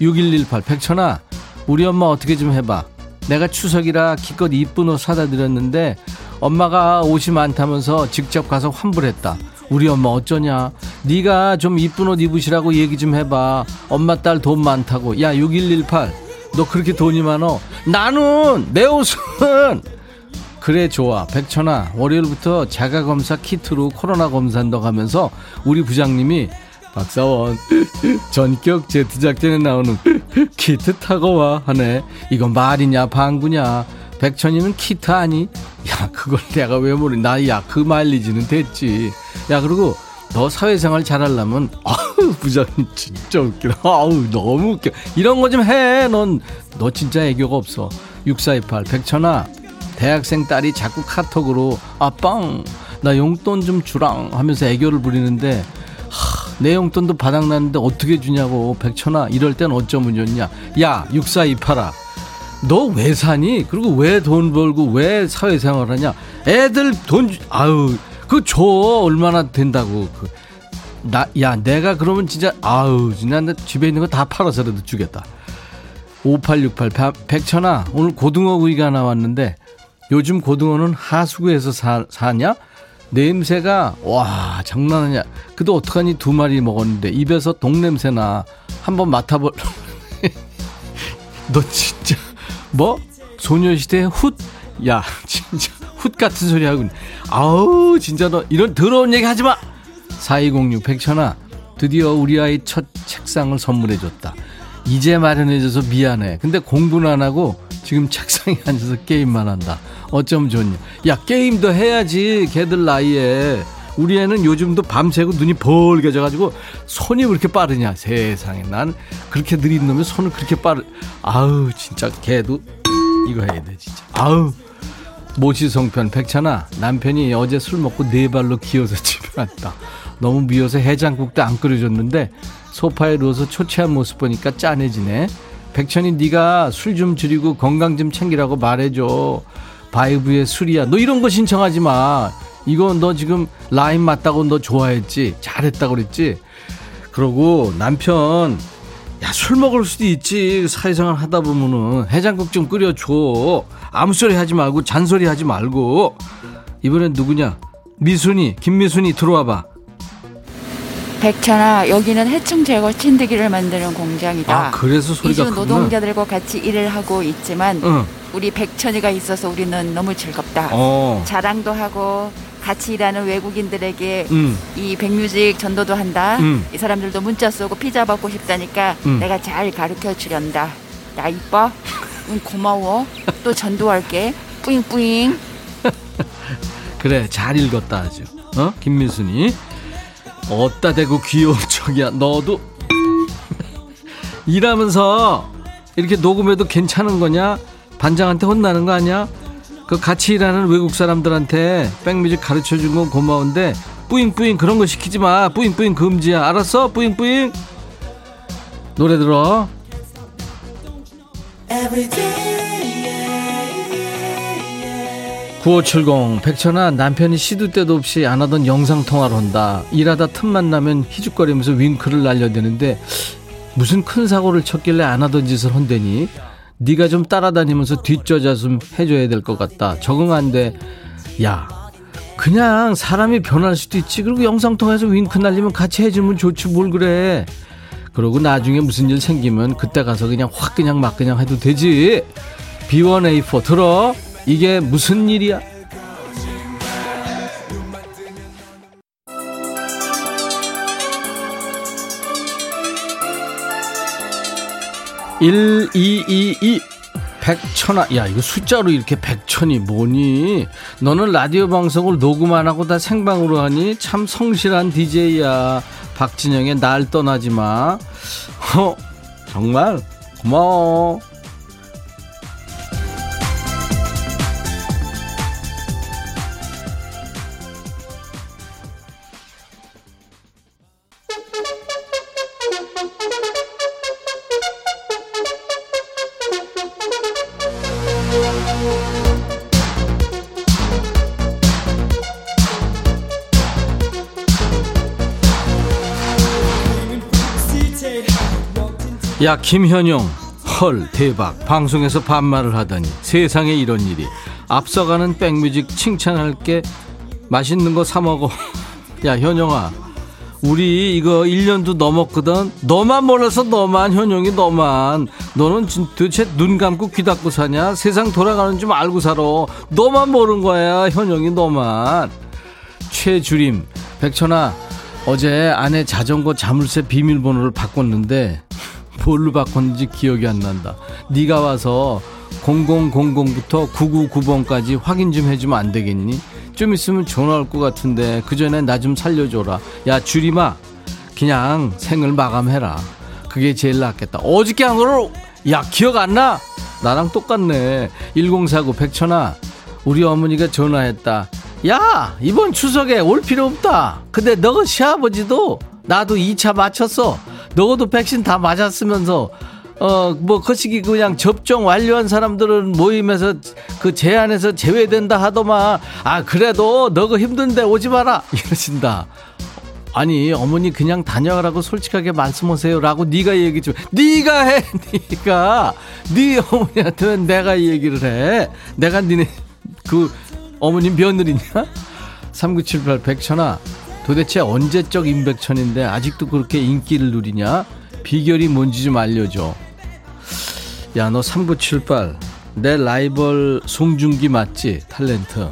6118, 백천아, 우리 엄마 어떻게 좀 해봐. 내가 추석이라 기껏 이쁜 옷 사다 드렸는데 엄마가 옷이 많다면서 직접 가서 환불했다. 우리 엄마 어쩌냐. 네가 좀 이쁜 옷 입으시라고 얘기 좀 해봐. 엄마 딸 돈 많다고. 야, 6118, 너 그렇게 돈이 많어? 나는 내 옷은 그래. 좋아. 백천아, 월요일부터 자가검사 키트로 코로나 검사한다고 하면서 우리 부장님이 박사원 전격 제트작전에 나오는 키트 타고 와 하네. 이건 말이냐 방구냐. 백천이는 키트 아니? 야, 그걸 내가 왜 모르니. 나야 그 마일리지는 됐지. 야, 그리고 너 사회생활 잘하려면, 아우, 부장님 진짜 웃기다. 아우, 너무 웃겨. 이런 거 좀 해. 너 진짜 애교가 없어. 6428, 백천아, 대학생 딸이 자꾸 카톡으로 아빵 나 용돈 좀 주랑 하면서 애교를 부리는데, 하, 내 용돈도 바닥났는데 어떻게 주냐고. 백천아, 이럴 땐 어쩌면 좋냐. 야, 6428아, 너 왜 사니? 그리고 왜 돈 벌고 왜 사회생활 하냐. 애들 돈 아우 그 줘. 얼마나 된다고. 야, 내가 그러면 진짜 아우 진짜 나 집에 있는 거 다 팔아서라도 주겠다. 5868, 백천아, 오늘 고등어 구이가 나왔는데 요즘 고등어는 하수구에서 사냐? 냄새가 와 장난하냐. 그래도 어떡하니. 두 마리 먹었는데 입에서 동냄새나. 한번 맡아볼. 너 진짜 뭐 소녀시대 훗. 야, 진짜 훗 같은 소리 하고. 아우 진짜 너 이런 더러운 얘기 하지마. 4206, 백천아, 드디어 우리 아이 첫 책상을 선물해줬다. 이제 마련해줘서 미안해. 근데 공부는 안하고 지금 책상에 앉아서 게임만 한다. 어쩜 좋냐. 야, 게임도 해야지 걔들 나이에. 우리 애는 요즘도 밤새고 눈이 벌개져가지고 손이 왜 이렇게 빠르냐. 세상에, 난 그렇게 느린 놈이 손을 그렇게 아우 진짜 걔도 이거 해야 돼 진짜. 아우. 모시성편, 백천아, 남편이 어제 술 먹고 네 발로 기어서 집에 왔다. 너무 미워서 해장국도 안 끓여줬는데 소파에 누워서 초췌한 모습 보니까 짠해지네. 백천이, 네가 술 좀 줄이고 건강 좀 챙기라고 말해줘. 바이브의 술이야. 너 이런 거 신청하지 마. 이거 너 지금 라인 맞다고 너 좋아했지. 잘했다고 그랬지. 그러고 남편, 야, 술 먹을 수도 있지. 사회생활 하다 보면은 해장국 좀 끓여줘. 아무 소리 하지 말고 잔소리 하지 말고. 이번엔 누구냐? 김미순이 들어와봐. 백천아, 여기는 해충 제거 진드기를 만드는 공장이다. 아, 그래서 소리가 이주 노동자들과 같이 일을 하고 있지만 우리 백천이가 있어서 우리는 너무 즐겁다. 자랑도 하고 같이 일하는 외국인들에게 이 백뮤직 전도도 한다. 이 사람들도 문자 쏘고 피자 받고 싶다니까 내가 잘 가르쳐 주련다. 나 이뻐? 응, 고마워. 또 전도할게. 뿌잉뿌잉. 그래, 잘 읽었다 아주. 김민순이. 어따 대고 귀여운 척이야. 너도 일하면서 이렇게 녹음해도 괜찮은 거냐? 반장한테 혼나는 거 아니야? 그 같이 일하는 외국 사람들한테 백뮤직 가르쳐준 건 고마운데 뿌잉뿌잉 그런 거 시키지 마. 뿌잉뿌잉 금지야. 알았어? 뿌잉뿌잉. 노래 들어. Everyday. 9570, 백천아, 남편이 시도 때도 없이 안 하던 영상통화를 한다. 일하다 틈만 나면 희죽거리면서 윙크를 날려대는데 무슨 큰 사고를 쳤길래 안 하던 짓을 한대니. 네가 좀 따라다니면서 뒷저자 좀 해줘야 될 것 같다. 적응 안 돼. 야, 그냥 사람이 변할 수도 있지. 그리고 영상통화에서 윙크 날리면 같이 해주면 좋지 뭘 그래. 그러고 나중에 무슨 일 생기면 그때 가서 그냥 확 그냥 막 그냥 해도 되지. B1A4 들어. 이게 무슨 일이야? 1222 백천아. 야, 이거 숫자로 이렇게 백천이 뭐니? 너는 라디오 방송을 녹음 안 하고 다 생방으로 하니? 참 성실한 DJ야. 박진영의 날 떠나지 마. 정말 고마워. 야, 김현영, 헐 대박, 방송에서 반말을 하다니, 세상에 이런 일이. 앞서가는 백뮤직 칭찬할게, 맛있는 거 사 먹어. 야 현영아, 우리 이거 1년도 넘었거든. 너만 몰라서 너만, 현영이 너만. 너는 도대체 눈 감고 귀 닫고 사냐? 세상 돌아가는 줄 알고 살아. 너만 모른 거야, 현영이 너만. 최주림, 백천아, 어제 아내 자전거 자물쇠 비밀번호를 바꿨는데 뭘로 바꿨는지 기억이 안 난다. 네가 와서 0000부터 999번까지 확인 좀 해주면 안 되겠니? 좀 있으면 전화 올 것 같은데 그 전에 나 좀 살려줘라. 야 주림아, 그냥 생을 마감해라. 그게 제일 낫겠다. 어저께 한 거로, 야 기억 안 나? 나랑 똑같네. 1049 백천아, 우리 어머니가 전화했다. 야 이번 추석에 올 필요 없다. 근데 너가 시아버지도 나도 2차 맞췄어. 너도 백신 다 맞았으면서 뭐 거시기 그냥 접종 완료한 사람들은 모임에서 그 제한에서 제외된다 하더만. 아 그래도 너가 힘든데 오지 마라 이러신다. 아니 어머니 그냥 다녀가라고 솔직하게 말씀하세요 라고 네가 얘기 좀, 네가 해. 네가 네 어머니한테 내가 얘기를 해. 내가 니네 그 어머니 며느리냐? 3978 백천아, 도대체 언제적 임백천인데 아직도 그렇게 인기를 누리냐? 비결이 뭔지 좀 알려줘. 야 너 3978, 내 라이벌 송중기 맞지? 탤런트.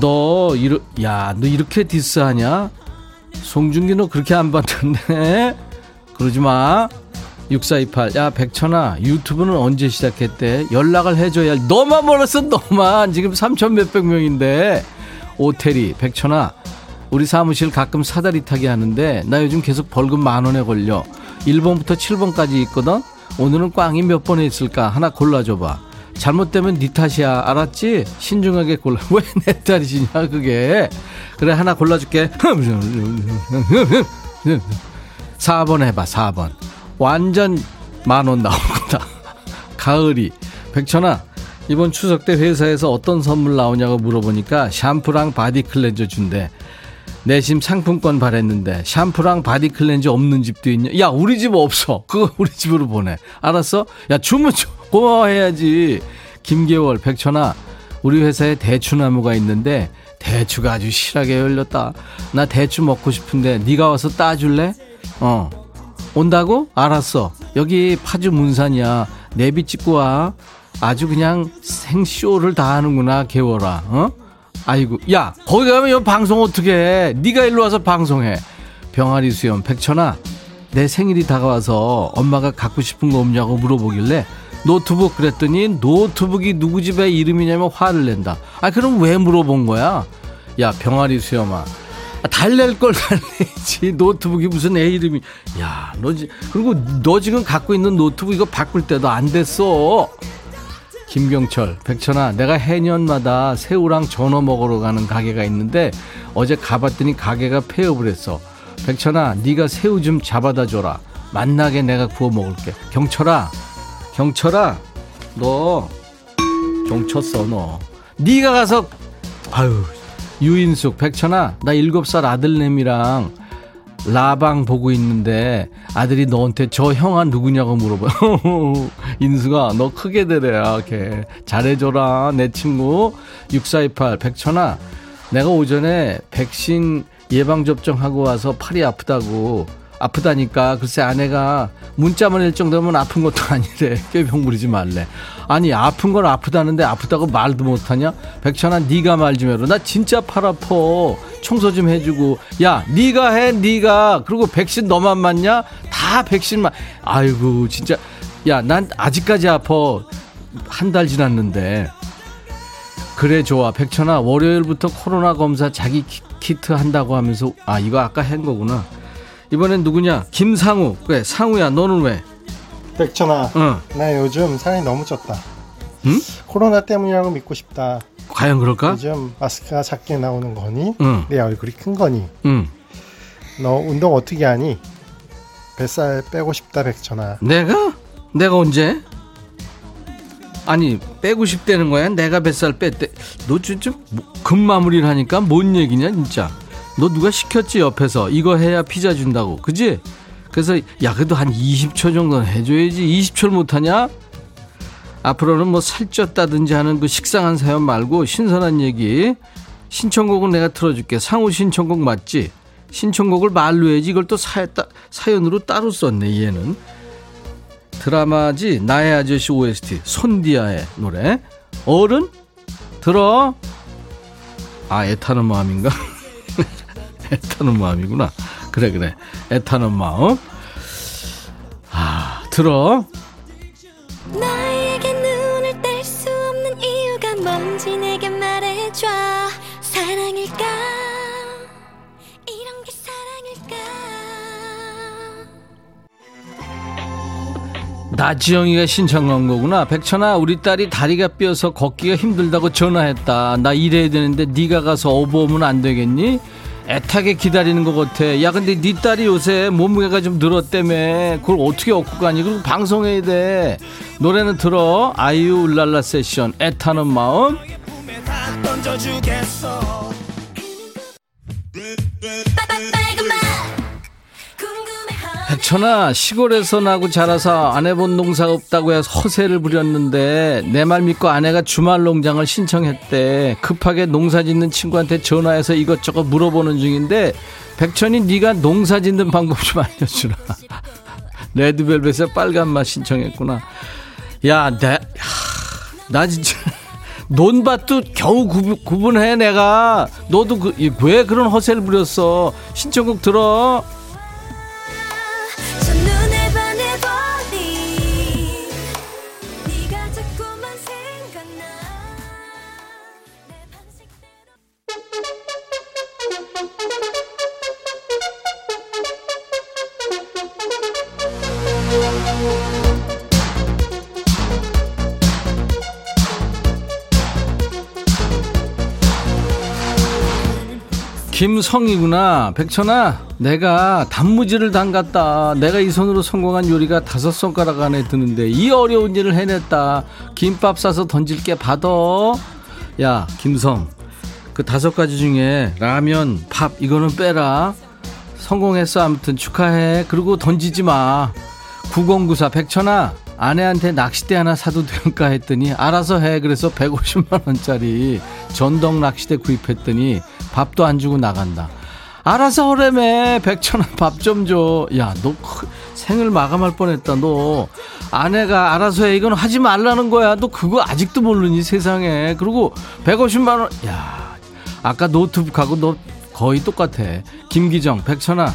너 이렇게 디스하냐? 송중기 너 그렇게 안 봤던데? 그러지 마. 6428, 야 백천아, 유튜브는 언제 시작했대? 연락을 해줘야. 너만 몰랐어 너만. 지금 3천 몇백 명인데. 오태리, 백천아, 우리 사무실 가끔 사다리 타기 하는데 나 요즘 계속 벌금 10,000원에 걸려. 1번부터 7번까지 있거든. 오늘은 꽝이 몇 번에 있을까? 하나 골라줘봐. 잘못되면 네 탓이야, 알았지? 신중하게 골라. 왜 내 탓이냐 그게. 그래 하나 골라줄게. 4번 해봐. 4번 완전 10,000원 나온다. 가을이, 백천아, 이번 추석 때 회사에서 어떤 선물 나오냐고 물어보니까 샴푸랑 바디 클렌저 준대. 내심 상품권 바랬는데 샴푸랑 바디 클렌저 없는 집도 있냐? 야 우리 집 없어. 그거 우리 집으로 보내. 알았어? 야 주문 좀 고마워해야지. 김계월, 백천아, 우리 회사에 대추나무가 있는데 대추가 아주 실하게 열렸다. 나 대추 먹고 싶은데 네가 와서 따줄래? 어 온다고? 알았어. 여기 파주 문산이야. 내비 찍고 와. 아주 그냥 생쇼를 다 하는구나 개월아. 어? 아이고, 야 거기 가면 여기 방송 어떻게 해? 네가 일로 와서 방송해. 병아리 수염, 백천아, 내 생일이 다가와서 엄마가 갖고 싶은 거 없냐고 물어보길래 노트북 그랬더니 노트북이 누구 집의 이름이냐면 화를 낸다. 아 그럼 왜 물어본 거야? 야 병아리 수염아, 달랠 걸 달래지. 노트북이 무슨 애 이름이. 야 너, 그리고 너 지금 갖고 있는 노트북 이거 바꿀 때도 안 됐어. 김경철, 백천아, 내가 해년마다 새우랑 전어 먹으러 가는 가게가 있는데 어제 가봤더니 가게가 폐업을 했어. 백천아, 네가 새우 좀 잡아다 줘라. 맛나게 내가 구워 먹을게. 경철아, 경철아, 너 종쳤어 너. 네가 가서. 아유, 유인숙, 백천아, 나 7살 아들내미랑 라방 보고 있는데 아들이 너한테 저 형은 누구냐고 물어봐. 인수가 너 크게 되래야. 걔 잘해줘라 내 친구. 6428 백천아, 내가 오전에 백신 예방접종하고 와서 팔이 아프다니까 글쎄 아내가 문자만 일 정도면 아픈 것도 아니래. 꾀병 부리지 말래. 아니 아픈 건 아프다는데 아프다고 말도 못하냐? 백천아, 네가 말 좀 해라. 나 진짜 팔 아파. 청소 좀 해주고. 야 네가 해 네가. 그리고 백신 너만 맞냐? 다 백신만. 아이고 진짜 야, 난 아직까지 아파. 한 달 지났는데. 그래, 좋아. 백천아, 월요일부터 코로나 검사 자기 키트 한다고 하면서, 아, 이거 아까 한 거구나. 이번엔 누구냐? 김상우. 그래, 상우야, 너는 왜? 백천아, 응. 나 요즘 살이 너무 쪘다. 응? 코로나 때문이라고 믿고 싶다. 과연 그럴까? 요즘 마스크가 작게 나오는 거니? 응. 내 얼굴이 큰 거니? 응. 너 운동 어떻게 하니? 뱃살 빼고 싶다, 백천아. 내가? 내가 언제? 아니, 빼고 싶다는 거야? 내가 뱃살 뺐대. 너 진짜 금마무리를 하니까 뭔 얘기냐, 진짜. 너 누가 시켰지, 옆에서. 이거 해야 피자 준다고. 그지? 그래서 야, 그래도 한 20초 정도는 해줘야지. 20초를 못하냐? 앞으로는 뭐 살쪘다든지 하는 그 식상한 사연 말고 신선한 얘기. 신청곡은 내가 틀어줄게. 상우 신청곡 맞지? 신청곡을 말로 해야지. 이걸 또 사연으로 따로 썼네, 얘는. 드라마지 나의 아저씨 OST 손디아의 노래. 어른? 들어. 아, 애타는 마음인가? 애타는 마음이구나. 그래 그래, 애타는 마음. 아, 들어. 나에게 눈을 뗄 수 없는 이유가 뭔지 내게 말해줘. 사랑일까? 이런 게 사랑일까? 나지영이가 신청한 거구나. 백천아, 우리 딸이 다리가 삐어서 걷기가 힘들다고 전화했다. 나 일해야 되는데 네가 가서 오버오면 안 되겠니? 애타게 기다리는 것 같아. 야, 근데 네 딸이 요새 몸무게가 좀 늘었다며. 그걸 어떻게 얻고 가니? 그리고 방송해야 돼. 노래는 들어. 아이유 울랄라 세션 애타는 마음. 백천아, 시골에서 나고 자라서 안 해본 농사 없다고 해서 허세를 부렸는데 내 말 믿고 아내가 주말 농장을 신청했대. 급하게 농사 짓는 친구한테 전화해서 이것저것 물어보는 중인데 백천이 네가 농사 짓는 방법 좀 알려주라. 레드벨벳의 빨간 맛 신청했구나. 야, 나 진짜 논밭도 겨우 구분해 내가. 너도 왜 그런 허세를 부렸어? 신청곡 들어. 김성이구나. 백천아, 내가 단무지를 담갔다. 내가 이 손으로 성공한 요리가 5손가락 안에 드는데 이 어려운 일을 해냈다. 김밥 싸서 던질게, 받아. 야, 김성, 그 5가지 중에 라면, 밥 이거는 빼라. 성공했어. 아무튼 축하해. 그리고 던지지 마. 9094 백천아, 아내한테 낚싯대 하나 사도 될까 했더니 알아서 해. 그래서 150만원짜리 전동 낚싯대 구입했더니 밥도 안 주고 나간다. 알아서 하라며. 백천아, 밥 좀 줘. 야, 너 생을 마감할 뻔했다. 너 아내가 알아서 해, 이건 하지 말라는 거야. 너 그거 아직도 모르니, 세상에. 그리고 150만원. 야, 아까 노트북하고 너 거의 똑같아. 김기정, 백천아,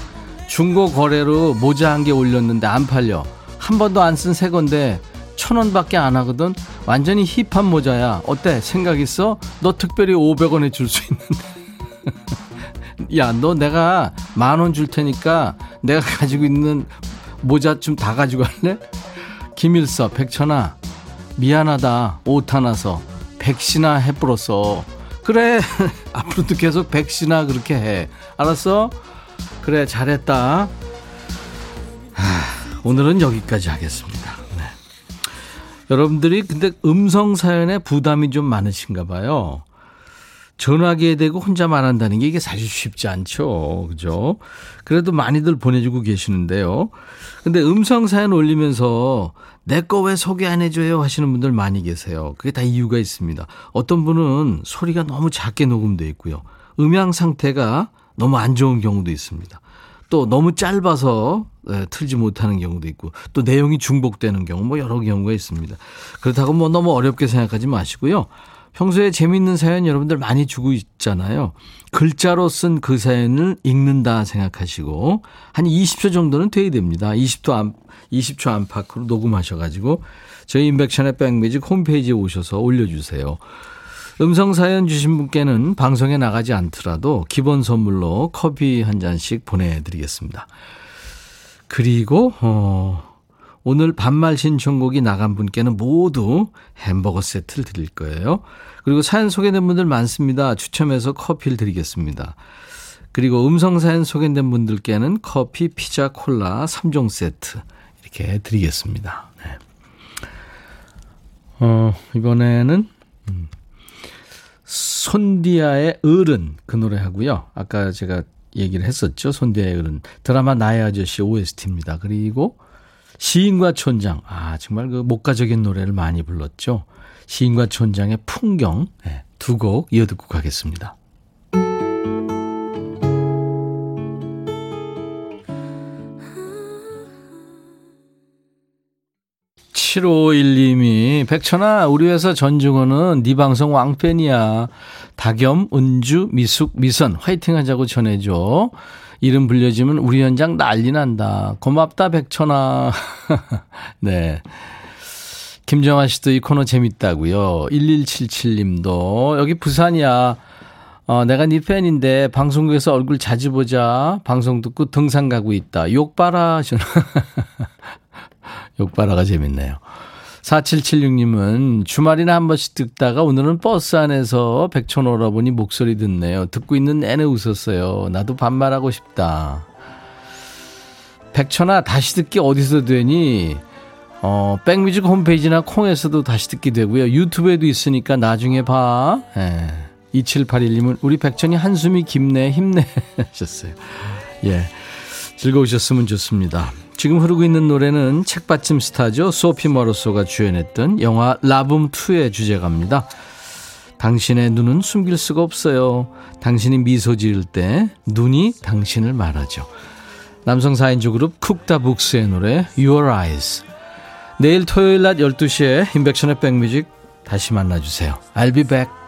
중고 거래로 모자 한 개 올렸는데 안 팔려. 한 번도 안 쓴 새 건데 1,000원밖에 안 하거든. 완전히 힙한 모자야. 어때? 생각 있어? 너 특별히 500원에 줄 수 있는데. 야, 너 내가 10,000원 줄 테니까 내가 가지고 있는 모자 좀 다 가지고 갈래? 김일서, 백천아, 미안하다. 옷 하나서 백시나 해불었어. 그래. 앞으로도 계속 백시나 그렇게 해. 알았어? 그래, 잘했다. 오늘은 여기까지 하겠습니다. 네. 여러분들이 근데 음성 사연에 부담이 좀 많으신가 봐요. 전화기에 대고 혼자 말한다는 게 이게 사실 쉽지 않죠. 그죠? 그래도 많이들 보내주고 계시는데요. 근데 음성 사연 올리면서 내 거 왜 소개 안 해줘요 하시는 분들 많이 계세요. 그게 다 이유가 있습니다. 어떤 분은 소리가 너무 작게 녹음되어 있고요. 음향 상태가 너무 안 좋은 경우도 있습니다. 또 너무 짧아서 틀지 못하는 경우도 있고, 또 내용이 중복되는 경우, 뭐 여러 경우가 있습니다. 그렇다고 뭐 너무 어렵게 생각하지 마시고요. 평소에 재미있는 사연 여러분들 많이 주고 있잖아요. 글자로 쓴 그 사연을 읽는다 생각하시고 한 20초 정도는 돼야 됩니다. 20초 안팎으로 녹음하셔가지고 저희 인백션의 백뮤직 홈페이지에 오셔서 올려주세요. 음성 사연 주신 분께는 방송에 나가지 않더라도 기본 선물로 커피 한 잔씩 보내드리겠습니다. 그리고 오늘 반말 신청곡이 나간 분께는 모두 햄버거 세트를 드릴 거예요. 그리고 사연 소개된 분들 많습니다. 추첨해서 커피를 드리겠습니다. 그리고 음성 사연 소개된 분들께는 커피, 피자, 콜라 3종 세트 이렇게 드리겠습니다. 네. 이번에는 손디아의 어른 그 노래 하고요. 아까 제가 얘기를 했었죠. 손디아의 어른 드라마 나의 아저씨 OST입니다. 그리고 시인과 촌장, 정말 그 목가적인 노래를 많이 불렀죠. 시인과 촌장의 풍경, 네, 두 곡 이어듣고 가겠습니다. (7512님이) 백천아, 우리 회사 전중원은 네 방송 왕팬이야. 다겸, 은주, 미숙, 미선 화이팅하자고 전해줘. 이름 불려지면 우리 현장 난리 난다. 고맙다 백천아. 네, 김정아 씨도 이 코너 재밌다고요. 1177님도 여기 부산이야. 내가 네 팬인데 방송국에서 얼굴 자주 보자. 방송 듣고 등산 가고 있다. 욕봐라. 욕바라가 재밌네요. 4776님은 주말이나 한 번씩 듣다가 오늘은 버스 안에서 백촌 오라버니 목소리 듣네요. 듣고 있는 내내 웃었어요. 나도 반말하고 싶다. 백촌아, 다시 듣기 어디서 되니? 백뮤직 홈페이지나 콩에서도 다시 듣기 되고요. 유튜브에도 있으니까 나중에 봐. 예. 2781님은 우리 백촌이 한숨이 깊네. 힘내 하셨어요. 예, 즐거우셨으면 좋습니다. 지금 흐르고 있는 노래는 책받침 스타죠. 소피 머로소가 주연했던 영화 라붐2의 주제가입니다. 당신의 눈은 숨길 수가 없어요. 당신이 미소 지을 때 눈이 당신을 말하죠. 남성 4인조 그룹 쿡다북스의 노래 Your Eyes. 내일 토요일 낮 12시에 인백션의 백뮤직 다시 만나주세요. I'll be back.